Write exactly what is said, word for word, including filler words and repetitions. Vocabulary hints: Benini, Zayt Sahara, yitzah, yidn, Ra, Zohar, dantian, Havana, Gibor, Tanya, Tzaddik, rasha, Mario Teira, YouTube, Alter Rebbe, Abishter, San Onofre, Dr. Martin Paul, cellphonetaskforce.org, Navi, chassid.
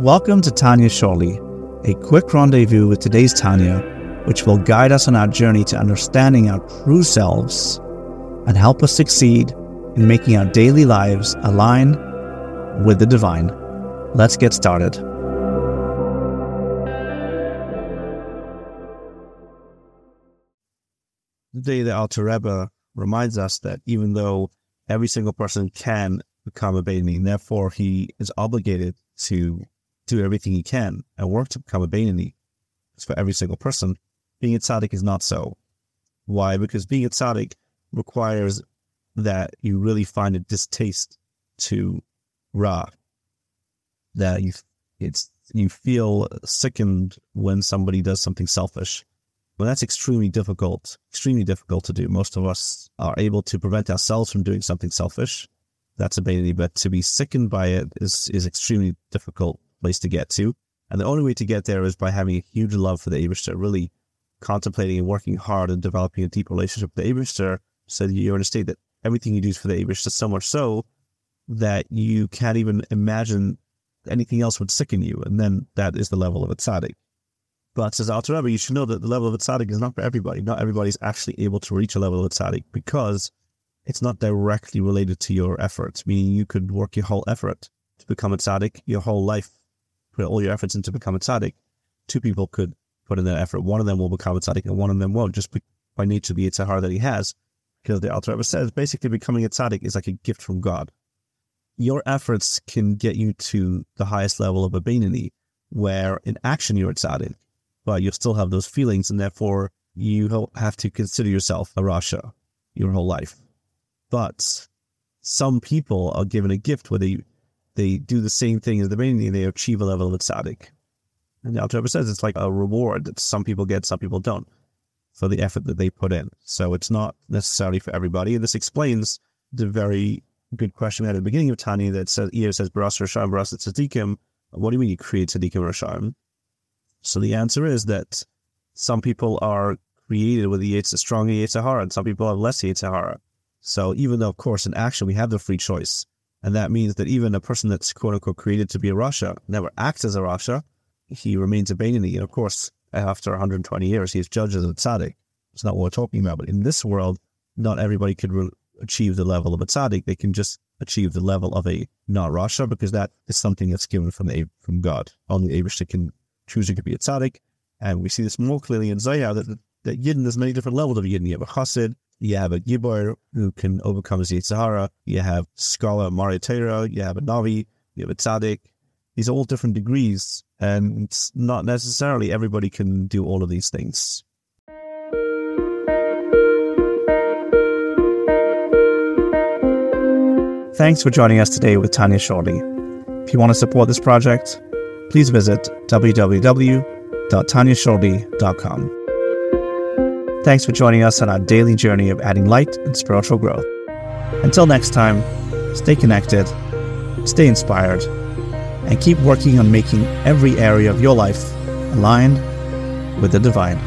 Welcome to Tanya Shortly, a quick rendezvous with today's Tanya, which will guide us on our journey to understanding our true selves and help us succeed in making our daily lives align with the divine. Let's get started. Today, the Alter Rebbe reminds us that even though every single person can become a Benini, therefore he is obligated to do everything he can and work to become a Benini. It's for every single person. Being a tzaddik is not so. Why? Because being a tzaddik requires that you really find a distaste to Ra, that you it's you feel sickened when somebody does something selfish. Well, that's extremely difficult, extremely difficult to do. Most of us are able to prevent ourselves from doing something selfish. That's a Benini, but to be sickened by it is is extremely difficult place to get to. And the only way to get there is by having a huge love for the Abishter, really contemplating and working hard and developing a deep relationship with the Abishter, so that you understand that everything you do is for the Abishter, so much so that you can't even imagine anything else would sicken you. And then that is the level of a tzaddik. But says Alter Rebbe, you should know that the level of a tzaddik is not for everybody. Not everybody's actually able to reach a level of a tzaddik because it's not directly related to your efforts, meaning you could work your whole effort to become a tzaddik, your whole life, put all your efforts into become a tzaddik. Two people could put in that effort. One of them will become a tzaddik and one of them won't, just by nature of the yitzah that he has. Because the Alter Rebbe says, basically becoming a tzaddik is like a gift from God. Your efforts can get you to the highest level of a Benini, where in action you're a tzaddik, but you'll still have those feelings, and therefore you have to consider yourself a rasha your whole life. But some people are given a gift where they They do the same thing as the Benini and they achieve a level of a tzaddik. And the Alter Rebbe says it's like a reward that some people get, some people don't, for the effort that they put in. So it's not necessarily for everybody. And this explains the very good question we had at the beginning of Tanya that says, Eo says, Baras Rasham, Baras Tzadikim. What do you mean you create Tzadikim Rasham? So the answer is that some people are created with the Yates, a stronger Zayt Sahara, and some people have less Zayt Sahara. So even though, of course, in action we have the free choice, and that means that even a person that's quote-unquote created to be a rasha never acts as a rasha, he remains a Benini. And of course, after one hundred twenty years, he is judged as a tzaddik. It's not what we're talking about. But in this world, not everybody could re- achieve the level of a tzaddik. They can just achieve the level of a not-rasha, because that is something that's given from the, from God. Only Abishter can choose who could be a tzaddik. And we see this more clearly in Zohar, that, that yidn, there's many different levels of yidn. You have a chassid, you have a Gibor who can overcome his Zayt Sahara. You have scholar Mario Teira. You have a Navi. You have a Tzaddik. These are all different degrees, and it's not necessarily everybody can do all of these things. Thanks for joining us today with Tanya Shorty. If you want to support this project, please visit w w w dot tanya shorty dot com. Thanks for joining us on our daily journey of adding light and spiritual growth. Until next time, stay connected, stay inspired, and keep working on making every area of your life aligned with the divine.